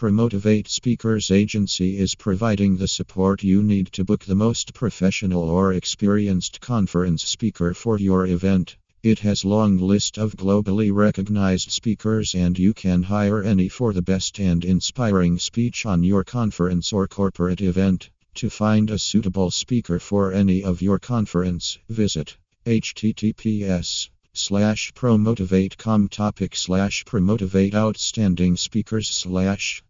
ProMotivate Speakers Agency is providing the support you need to book the most professional or experienced conference speaker for your event. It has a long list of globally recognized speakers, and you can hire any for the best and inspiring speech on your conference or corporate event. To find a suitable speaker for any of your conference, visit https://promotivate.com/promotivate-outstanding-speakers/